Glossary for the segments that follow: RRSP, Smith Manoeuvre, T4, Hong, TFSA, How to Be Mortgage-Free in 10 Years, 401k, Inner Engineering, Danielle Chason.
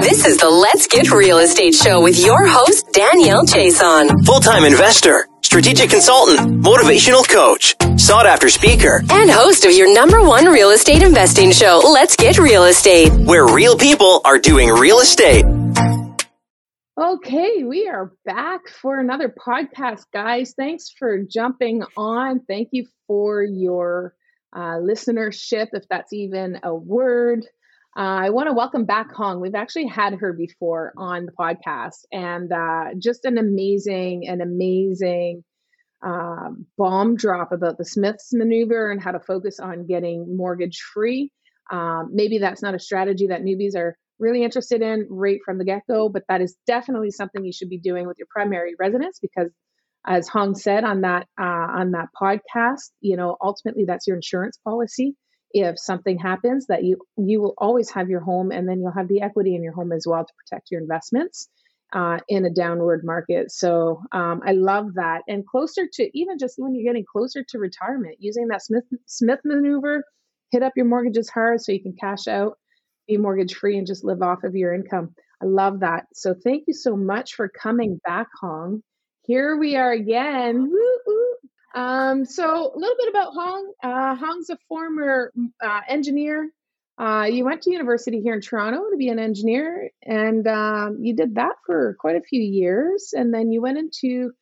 This is the Let's Get Real Estate Show with your host, Danielle Chason. Full-time investor, strategic consultant, motivational coach, sought-after speaker, and host of your #1 real estate investing show, Let's Get Real Estate, where real people are doing real estate. Okay, we are back for another podcast, guys. Thanks for jumping on. Thank you for your listenership, if that's even a word. I want to welcome back Hong. We've actually had her before on the podcast, and just an amazing bomb drop about the Smith Manoeuvre and how to focus on getting mortgage free. Maybe that's not a strategy that newbies are really interested in right from the get-go, but that is definitely something you should be doing with your primary residence, because as Hong said on that podcast, you know, ultimately that's your insurance policy. If something happens, that you will always have your home, and then you'll have the equity in your home as well to protect your investments in a downward market. So I love that. And closer to, even just when you're getting closer to retirement, using that Smith Manoeuvre, hit up your mortgages hard so you can cash out, be mortgage free, and just live off of your income. I love that. So thank you so much for coming back, Hong. Here we are again. Woo-hoo. So a little bit about Hong. Hong's a former engineer. You went to university here in Toronto to be an engineer, and you did that for quite a few years. And then you went into,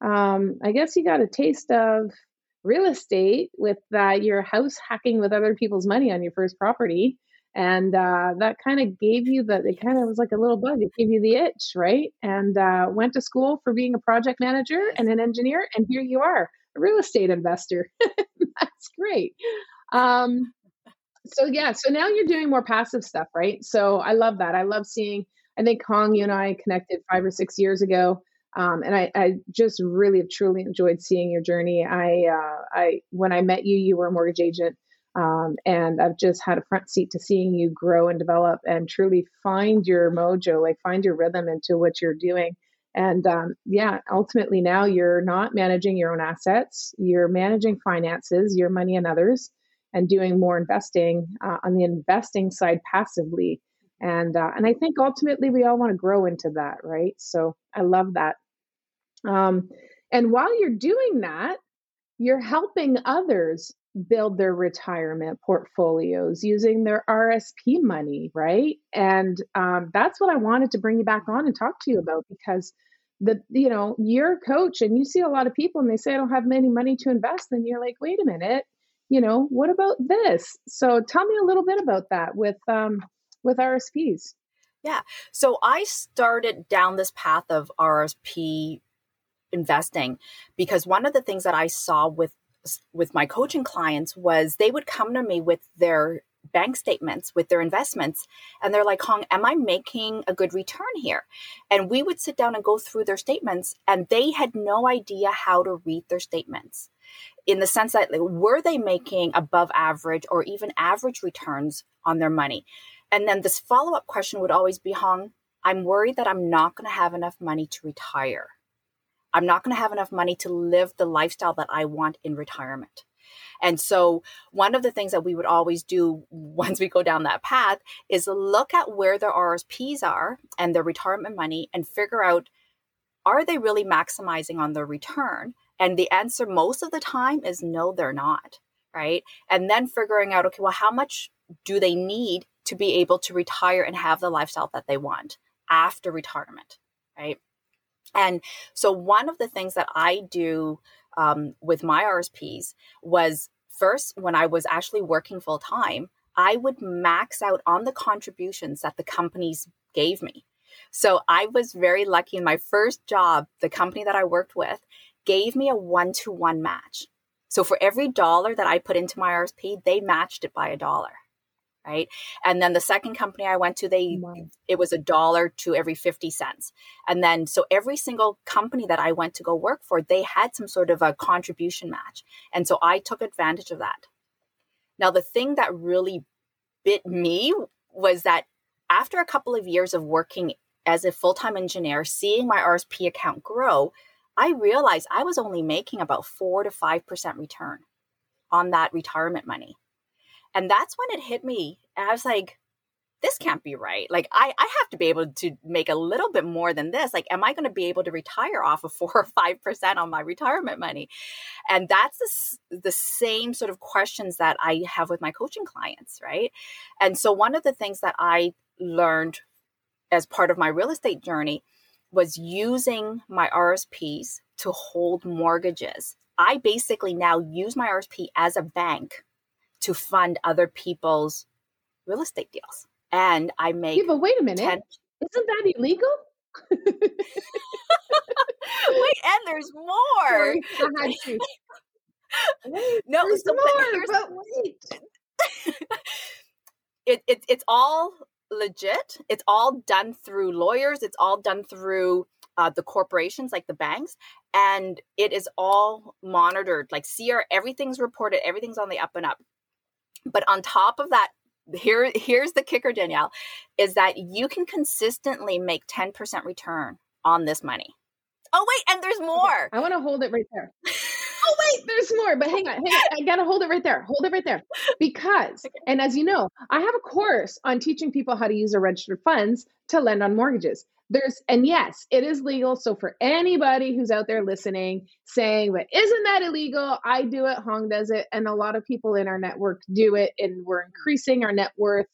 I guess you got a taste of real estate with your house hacking with other people's money on your first property. And that kind of gave you it was like a little bug. It gave you the itch, right? And went to school for being a project manager and an engineer. And here you are, a real estate investor. That's great. So now you're doing more passive stuff, right? So I love that. I think Hong, you and I connected 5 or 6 years ago. And I just really, truly enjoyed seeing your journey. When I met you, you were a mortgage agent. And I've just had a front seat to seeing you grow and develop and truly find your mojo, find your rhythm into what you're doing. And ultimately now you're not managing your own assets, you're managing finances, your money and others, and doing more investing on the investing side passively. And I think ultimately we all want to grow into that, right? So I love that. And while you're doing that, you're helping others build their retirement portfolios using their RRSP money, right? And that's what I wanted to bring you back on and talk to you about, because you're a coach and you see a lot of people and they say, I don't have any money to invest. And you're like, wait a minute, what about this? So tell me a little bit about that with RRSPs. Yeah. So I started down this path of RRSP investing because one of the things that I saw with my coaching clients was they would come to me with their bank statements, with their investments. And they're like, Hong, am I making a good return here? And we would sit down and go through their statements, and they had no idea how to read their statements in the sense that were they making above average or even average returns on their money? And then this follow-up question would always be, Hong, I'm worried that I'm not going to have enough money to retire. I'm not going to have enough money to live the lifestyle that I want in retirement. And so one of the things that we would always do once we go down that path is look at where their RRSPs are and their retirement money and figure out, are they really maximizing on their return? And the answer most of the time is no, they're not, right? And then figuring out, okay, well, how much do they need to be able to retire and have the lifestyle that they want after retirement, right? And so one of the things that I do with my RRSPs was first, when I was actually working full time, I would max out on the contributions that the companies gave me. So I was very lucky in my first job, the company that I worked with gave me a 1-to-1 match. So for every $1 that I put into my RRSP, they matched it by $1. Right. And then the second company I went to, it was $1 to every 50 cents. And then so every single company that I went to go work for, they had some sort of a contribution match. And so I took advantage of that. Now, the thing that really bit me was that after a couple of years of working as a full-time engineer, seeing my RRSP account grow, I realized I was only making about 4 to 5% return on that retirement money. And that's when it hit me. And I was like, this can't be right. Like, I have to be able to make a little bit more than this. Like, am I going to be able to retire off of 4 or 5% on my retirement money? And that's the same sort of questions that I have with my coaching clients, right? And so one of the things that I learned as part of my real estate journey was using my RRSPs to hold mortgages. I basically now use my RRSP as a bank to fund other people's real estate deals. And I make... Yeah, but wait a minute. Isn't that illegal? Wait, and there's more. Sorry, no, there's so more, but wait. It's all legit. It's all done through lawyers. It's all done through the corporations like the banks. And it is all monitored, like CR, everything's reported, everything's on the up and up. But on top of that, here's the kicker, Danielle, is that you can consistently make 10% return on this money. Oh, wait, and there's more. Okay, I want to hold it right there. Oh, wait, there's more. But hang on. I got to hold it right there. Because, and as you know, I have a course on teaching people how to use their registered funds to lend on mortgages. And yes, it is legal. So for anybody who's out there listening, saying, but isn't that illegal? I do it. Hong does it. And a lot of people in our network do it. And we're increasing our net worth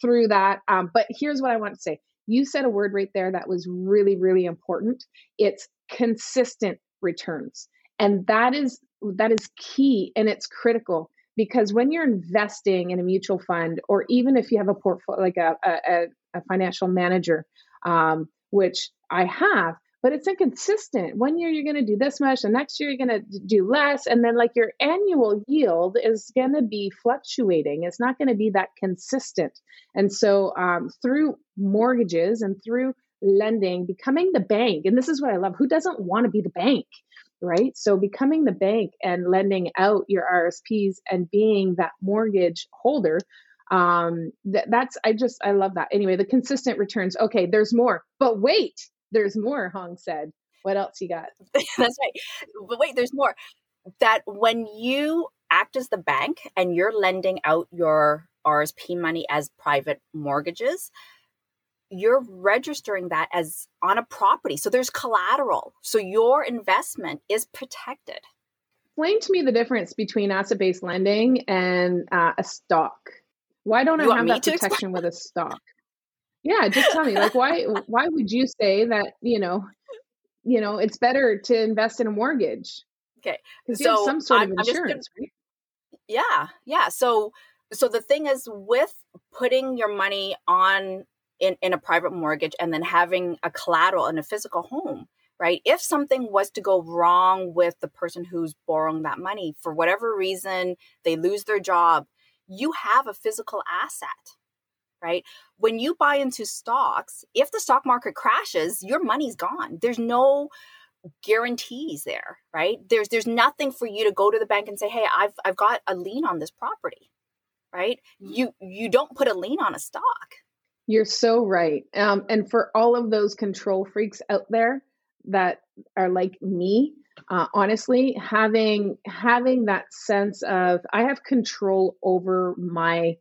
through that. But here's what I want to say. You said a word right there that was really, really important. It's consistent returns. And that is key, and it's critical, because when you're investing in a mutual fund, or even if you have a portfolio, like a financial manager, which I have, but it's inconsistent. One year you're going to do this much, the next year you're going to do less. And then like your annual yield is going to be fluctuating. It's not going to be that consistent. And so through mortgages and through lending, becoming the bank, and this is what I love, who doesn't want to be the bank? Right? So becoming the bank and lending out your RRSPs and being that mortgage holder, I love that. Anyway, the consistent returns. Okay, there's more. But wait, there's more, Hong said. What else you got? That's right. But wait, there's more. That when you act as the bank and you're lending out your RRSP money as private mortgages, you're registering that as on a property. So there's collateral. So your investment is protected. Explain to me the difference between asset-based lending and a stock. Why don't I have that protection with a stock? Yeah, just tell me. Like, why would you say that, you know, it's better to invest in a mortgage? Okay. Because you have some sort of insurance, right? Yeah. So the thing is, with putting your money on in a private mortgage and then having a collateral in a physical home, right? If something was to go wrong with the person who's borrowing that money, for whatever reason, they lose their job, you have a physical asset, right? When you buy into stocks, if the stock market crashes, your money's gone. There's no guarantees there, right? There's nothing for you to go to the bank and say, hey, I've got a lien on this property, right? You don't put a lien on a stock. You're so right. And for all of those control freaks out there that are like me, honestly, having that sense of I have control over my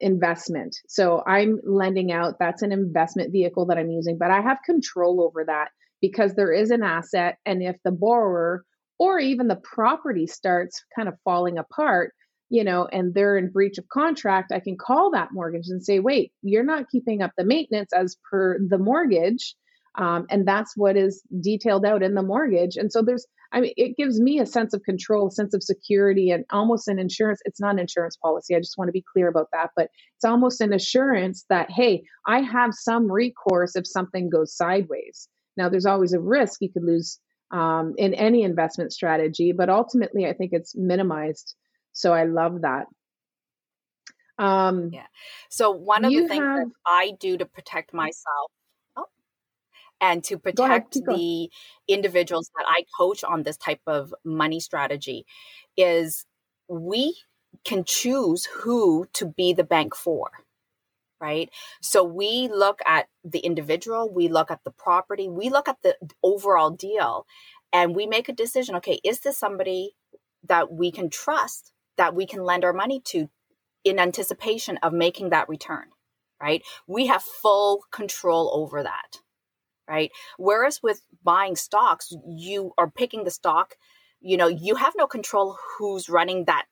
investment. So I'm lending out. That's an investment vehicle that I'm using, but I have control over that because there is an asset. And if the borrower or even the property starts kind of falling apart, and they're in breach of contract, I can call that mortgage and say, wait, you're not keeping up the maintenance as per the mortgage. And that's what is detailed out in the mortgage. And so it gives me a sense of control, a sense of security, and almost an insurance. It's not an insurance policy. I just want to be clear about that. But it's almost an assurance that, hey, I have some recourse if something goes sideways. Now, there's always a risk you could lose in any investment strategy, but ultimately, I think it's minimized. So I love that. Yeah. So one of the things that I do to protect myself and to protect the individuals that I coach on this type of money strategy is we can choose who to be the bank for, right? So we look at the individual, we look at the property, we look at the overall deal, and we make a decision. Okay, is this somebody that we can trust, that we can lend our money to in anticipation of making that return, right? We have full control over that, right? Whereas with buying stocks, you are picking the stock, you know, you have no control who's running that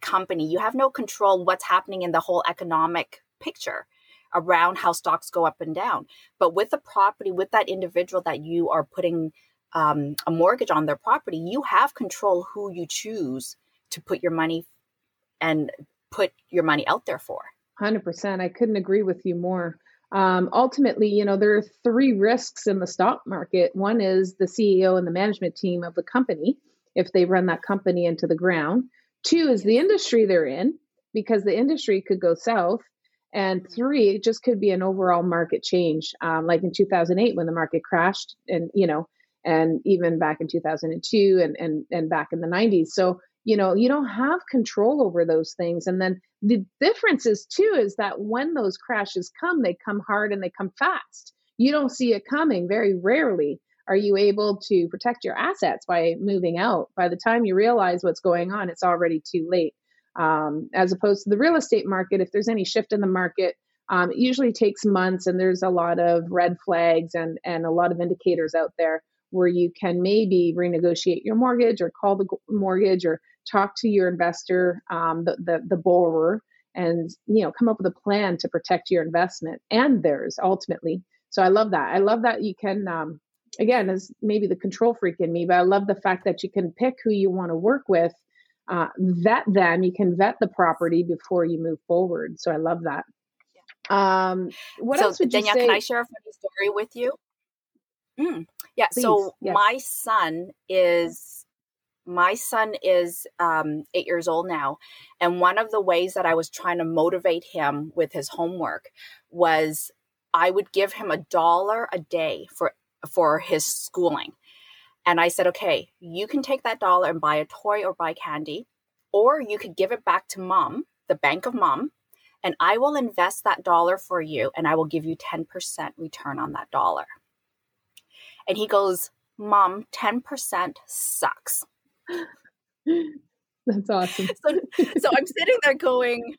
company. You have no control what's happening in the whole economic picture around how stocks go up and down. But with the property, with that individual that you are putting a mortgage on their property, you have control who you choose to put your money and put your money out there for. 100%. I couldn't agree with you more. Ultimately, you know, there are three risks in the stock market. One is the CEO and the management team of the company, if they run that company into the ground. Two is the industry they're in, because the industry could go south. And three, it just could be an overall market change, like in 2008 when the market crashed, and, you know, and even back in 2002 and back in the 90s. So, you know, you don't have control over those things. And then the difference is too, is that when those crashes come, they come hard and they come fast. You don't see it coming. Very rarely are you able to protect your assets by moving out. By the time you realize what's going on, it's already too late. As opposed to the real estate market, if there's any shift in the market, it usually takes months, and there's a lot of red flags and a lot of indicators out there where you can maybe renegotiate your mortgage or call the mortgage or talk to your investor, the borrower, and, you know, come up with a plan to protect your investment and theirs ultimately. So I love that. I love that you can, again, as maybe the control freak in me, but I love the fact that you can pick who you want to work with, vet them, you can vet the property before you move forward. So I love that. Yeah. What else would Danielle, you say? Can I share a funny story with you? Yeah. Please. So yes. My son is 8 years old now. And one of the ways that I was trying to motivate him with his homework was I would give him $1 a day for his schooling. And I said, okay, you can take that dollar and buy a toy or buy candy, or you could give it back to mom, the bank of mom, and I will invest that dollar for you. And I will give you 10% return on that dollar. And he goes, Mom, 10% sucks. That's awesome. So I'm sitting there going,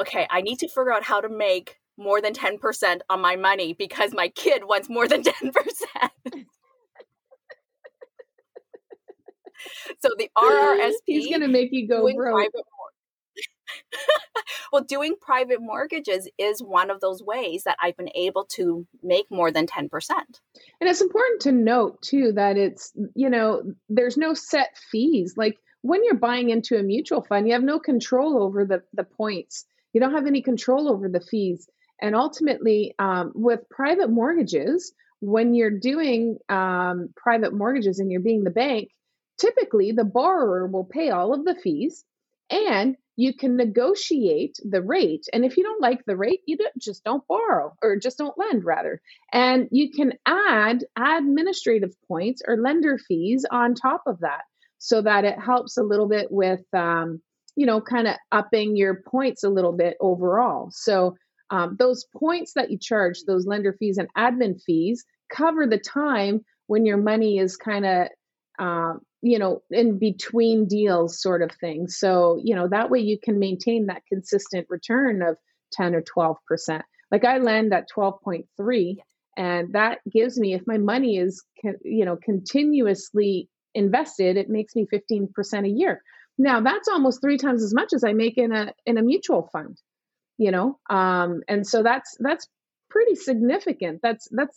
okay, I need to figure out how to make more than 10% on my money because my kid wants more than 10%. So the RRSP is going to make you go broke. Well, doing private mortgages is one of those ways that I've been able to make more than 10%. And it's important to note too, that it's, you know, there's no set fees. Like when you're buying into a mutual fund, you have no control over the points. You don't have any control over the fees. And ultimately, with private mortgages, when you're doing private mortgages and you're being the bank, typically the borrower will pay all of the fees, and you can negotiate the rate. And if you don't like the rate, you just don't borrow, or just don't lend rather. And you can add administrative points or lender fees on top of that, so that it helps a little bit with, you know, kind of upping your points a little bit overall. So those points that you charge, those lender fees and admin fees, cover the time when your money is kind of, you know, in between deals sort of thing. So, you know, that way you can maintain that consistent return of 10 or 12%. Like I lend at 12.3, and that gives me, if my money is, you know, continuously invested, it makes me 15% a year. Now that's almost 3 times as much as I make in a mutual fund, you know? And so that's pretty significant. I'm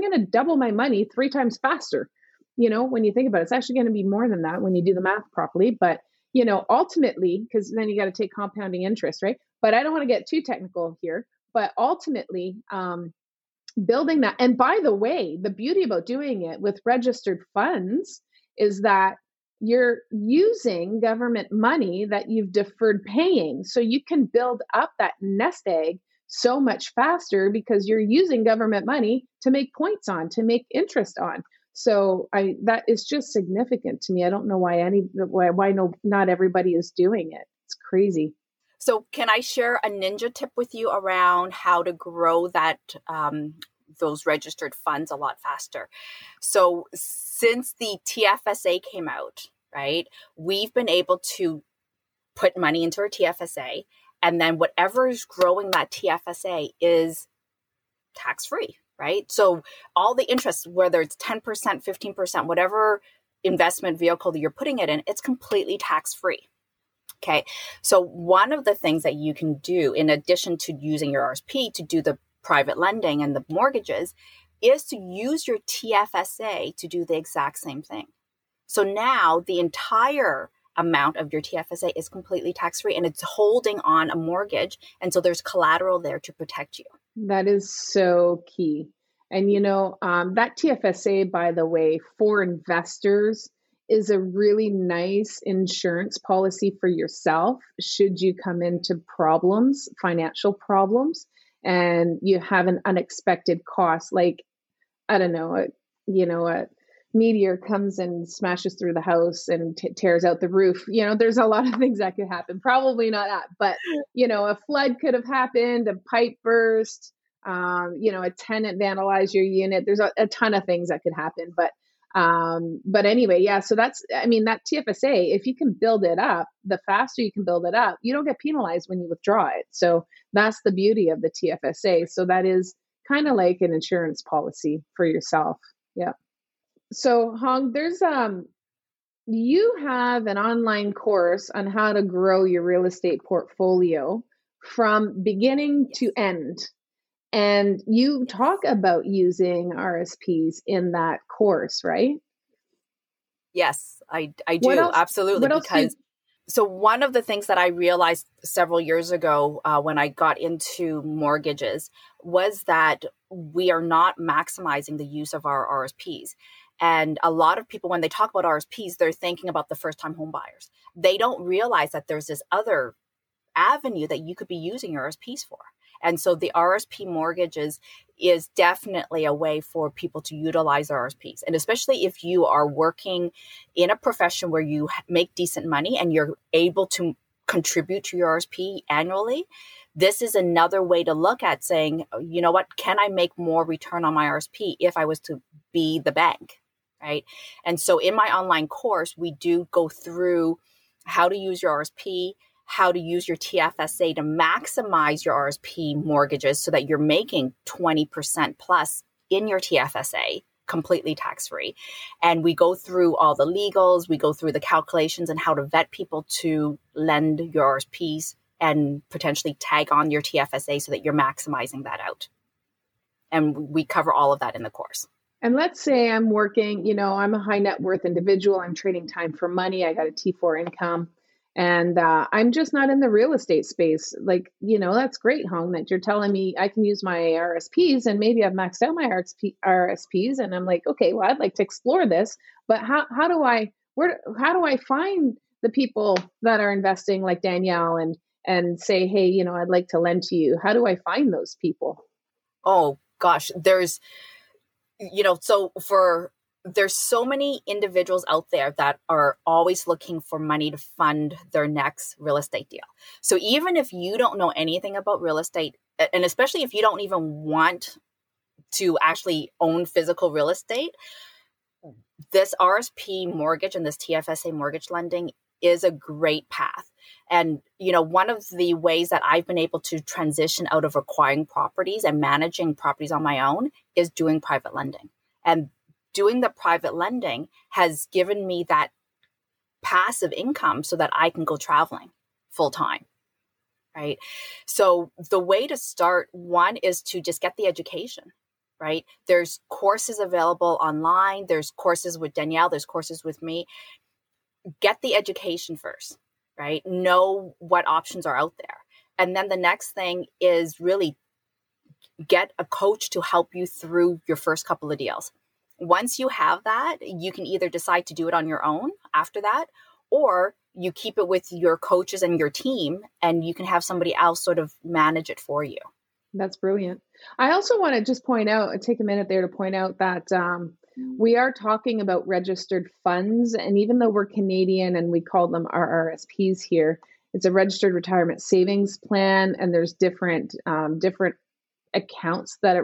going to double my money 3 times faster. You know, when you think about it, it's actually going to be more than that when you do the math properly. But, you know, ultimately, because then you got to take compounding interest, right? But I don't want to get too technical here. But ultimately, building that. And by the way, the beauty about doing it with registered funds is that you're using government money that you've deferred paying. So you can build up that nest egg so much faster because you're using government money to make points on, to make interest on. So that is just significant to me. I don't know why not everybody is doing it. It's crazy. So can I share a ninja tip with you around how to grow that those registered funds a lot faster? So since the TFSA came out, right, we've been able to put money into our TFSA And then whatever is growing that TFSA is tax-free, right? So all the interest, whether it's 10%, 15%, whatever investment vehicle that you're putting it in, it's completely tax-free. Okay. So one of the things that you can do in addition to using your RRSP to do the private lending and the mortgages is to use your TFSA to do the exact same thing. So now the entire amount of your TFSA is completely tax-free and it's holding on a mortgage. And so there's collateral there to protect you. That is so key. And you know, that TFSA, by the way, for investors is a really nice insurance policy for yourself should you come into problems, financial problems, and you have an unexpected cost, like, I don't know, a meteor comes and smashes through the house and tears out the roof. You know, there's a lot of things that could happen. Probably not that, but, you know, a flood could have happened, a pipe burst, a tenant vandalized your unit. There's a ton of things that could happen, but anyway, yeah, so that's, I mean, that TFSA, if you can build it up, the faster you can build it up, you don't get penalized when you withdraw it. So that's the beauty of the TFSA. So that is kind of like an insurance policy for yourself. Yeah. So Hong, there's, you have an online course on how to grow your real estate portfolio from beginning to end. And you talk about using RRSPs in that course, right? Yes, I do. What else? Absolutely. So one of the things that I realized several years ago when I got into mortgages was that we are not maximizing the use of our RRSPs. And a lot of people, when they talk about RRSPs, they're thinking about the first-time home buyers. They don't realize that there's this other avenue that you could be using your RRSPs for. And so the RRSP mortgages is definitely a way for people to utilize RRSPs. And especially if you are working in a profession where you make decent money and you're able to contribute to your RRSP annually, this is another way to look at saying, you know what, can I make more return on my RRSP if I was to be the bank, right? And so in my online course, we do go through how to use your RRSP, how to use your TFSA to maximize your RRSP mortgages so that you're making 20% plus in your TFSA, completely tax-free. And we go through all the legals, we go through the calculations and how to vet people to lend your RRSPs and potentially tag on your TFSA so that you're maximizing that out. And we cover all of that in the course. And let's say I'm working, you know, I'm a high net worth individual, I'm trading time for money, I got a T4 income. And I'm just not in the real estate space. Like, you know, that's great, Hong, that you're telling me I can use my RRSPs and maybe I've maxed out my RRSPs. And I'm like, okay, well, I'd like to explore this, but how do I find the people that are investing like Danielle and say, hey, you know, I'd like to lend to you. How do I find those people? Oh gosh, there's so many individuals out there that are always looking for money to fund their next real estate deal. So even if you don't know anything about real estate, and especially if you don't even want to actually own physical real estate, this RRSP mortgage and this TFSA mortgage lending is a great path. And, you know, one of the ways that I've been able to transition out of acquiring properties and managing properties on my own is doing private lending. And doing the private lending has given me that passive income so that I can go traveling full time, right? So the way to start, one, is to just get the education, right? There's courses available online. There's courses with Danielle. There's courses with me. Get the education first, right? Know what options are out there. And then the next thing is really get a coach to help you through your first couple of deals. Once you have that, you can either decide to do it on your own after that, or you keep it with your coaches and your team, and you can have somebody else sort of manage it for you. That's brilliant. I also want to just take a minute there to point out that we are talking about registered funds. And even though we're Canadian and we call them RRSPs here, it's a registered retirement savings plan. And there's different registered accounts that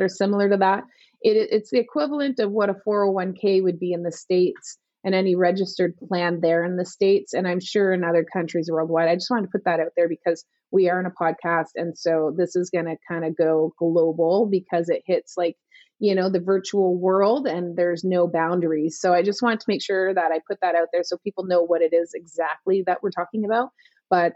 are similar to that. It's the equivalent of what a 401k would be in the States. and any registered plan there in the States, and I'm sure in other countries worldwide. I just wanted to put that out there because we are in a podcast, and so this is going to kind of go global because it hits like, you know, the virtual world and there's no boundaries. So I just wanted to make sure that I put that out there so people know what it is exactly that we're talking about. But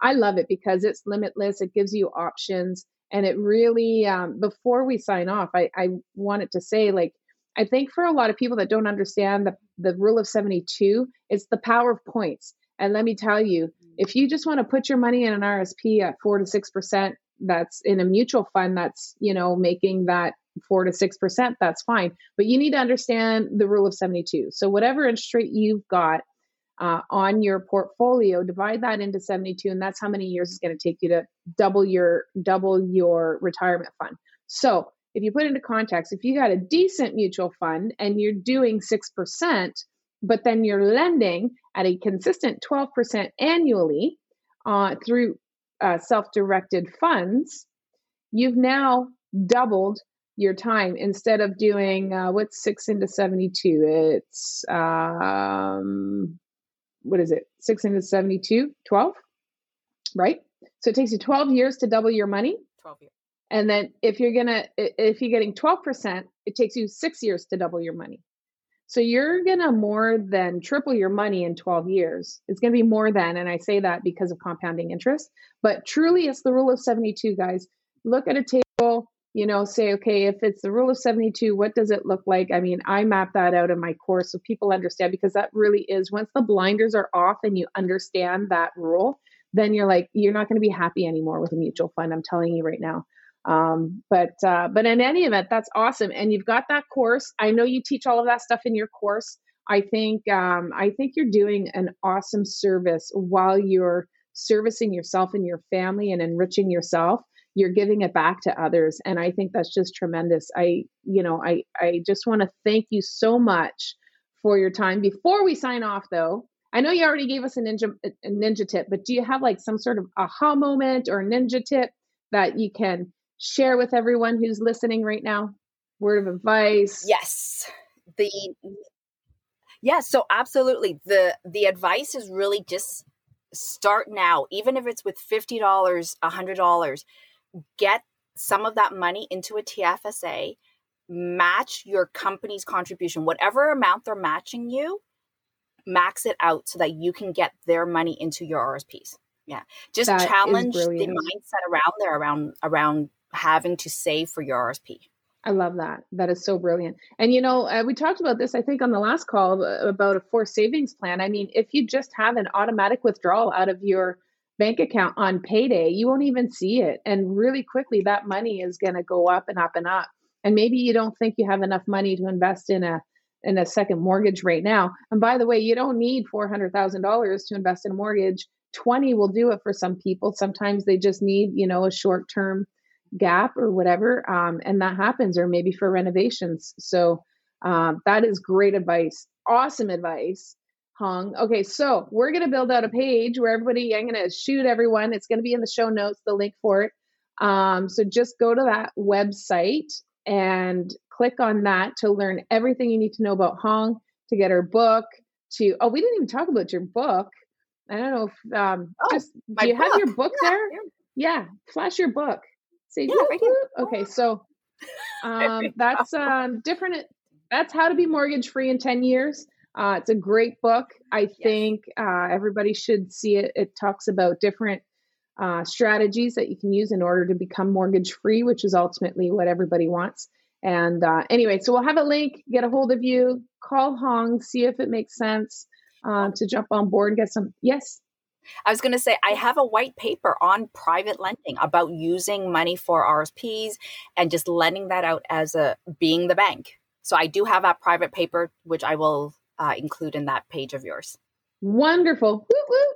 I love it because it's limitless. It gives you options. And it really, before we sign off, I wanted to say, like, I think for a lot of people that don't understand the rule of 72, it's the power of points. And let me tell you, if you just want to put your money in an RRSP at 4% to 6%, that's in a mutual fund that's, you know, making that 4% to 6%, that's fine. But you need to understand the rule of 72. So whatever interest rate you've got on your portfolio, divide that into 72. And that's how many years it's going to take you to double your retirement fund. So if you put into context, if you got a decent mutual fund and you're doing 6%, but then you're lending at a consistent 12% annually through self-directed funds, you've now doubled your time instead of doing what's 6 into 72? It's what is it? 6 into 72, 12, right? So it takes you 12 years to double your money. 12 years. And then if you're getting 12%, it takes you 6 years to double your money. So you're going to more than triple your money in 12 years. It's going to be more than, and I say that because of compounding interest, but truly it's the rule of 72, guys. Look at a table, you know, say, okay, if it's the rule of 72, what does it look like? I mean, I map that out in my course so people understand, because that really is, once the blinders are off and you understand that rule, then you're like, you're not going to be happy anymore with a mutual fund. I'm telling you right now. But in any event, that's awesome. And you've got that course. I know you teach all of that stuff in your course. I think you're doing an awesome service while you're servicing yourself and your family and enriching yourself. You're giving it back to others. And I think that's just tremendous. I just want to thank you so much for your time. Before we sign off though, I know you already gave us a ninja tip, but do you have like some sort of aha moment or ninja tip that you can share with everyone who's listening right now? Word of advice? So absolutely. The advice is really just start now, even if it's with $50, $100, get some of that money into a TFSA, match your company's contribution, whatever amount they're matching you, max it out so that you can get their money into your RRSPs. Yeah. Just that challenge the mindset around having to save for your RRSP. I love that. That is so brilliant. And, you know, we talked about this, I think on the last call about a forced savings plan. I mean, if you just have an automatic withdrawal out of your bank account on payday, you won't even see it. And really quickly, that money is going to go up and up and up. And maybe you don't think you have enough money to invest in a second mortgage right now. And by the way, you don't need $400,000 to invest in a mortgage. 20 will do it for some people. Sometimes they just need, you know, a short-term gap or whatever. And that happens, or maybe for renovations. So that is great advice. Awesome advice, Hong. Okay. So we're going to build out a page where I'm going to shoot everyone. It's going to be in the show notes, the link for it. So just go to that website and click on that to learn everything you need to know about Hong, to get her book, oh, we didn't even talk about your book. I don't know if do you have your book there? Yeah, flash your book. Say, yeah, right here. Okay, so that's different. That's How to Be Mortgage-Free in 10 Years. It's a great book. I think everybody should see it. It talks about different strategies that you can use in order to become mortgage-free, which is ultimately what everybody wants. And anyway, so we'll have a link, get a hold of you, call Hong, see if it makes sense. To jump on board and get some. Yes. I was going to say, I have a white paper on private lending about using money for RRSPs and just lending that out as being the bank. So I do have that private paper, which I will include in that page of yours. Wonderful. Woo, woo,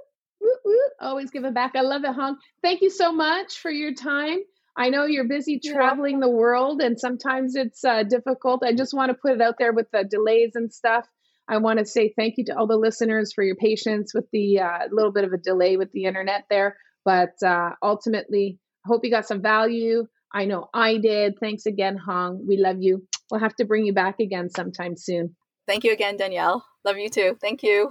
woo, woo. Always give it back. I love it, Hong. Thank you so much for your time. I know you're busy traveling the world and sometimes it's difficult. I just want to put it out there with the delays and stuff. I want to say thank you to all the listeners for your patience with the little bit of a delay with the internet there. But ultimately, I hope you got some value. I know I did. Thanks again, Hong. We love you. We'll have to bring you back again sometime soon. Thank you again, Danielle. Love you too. Thank you.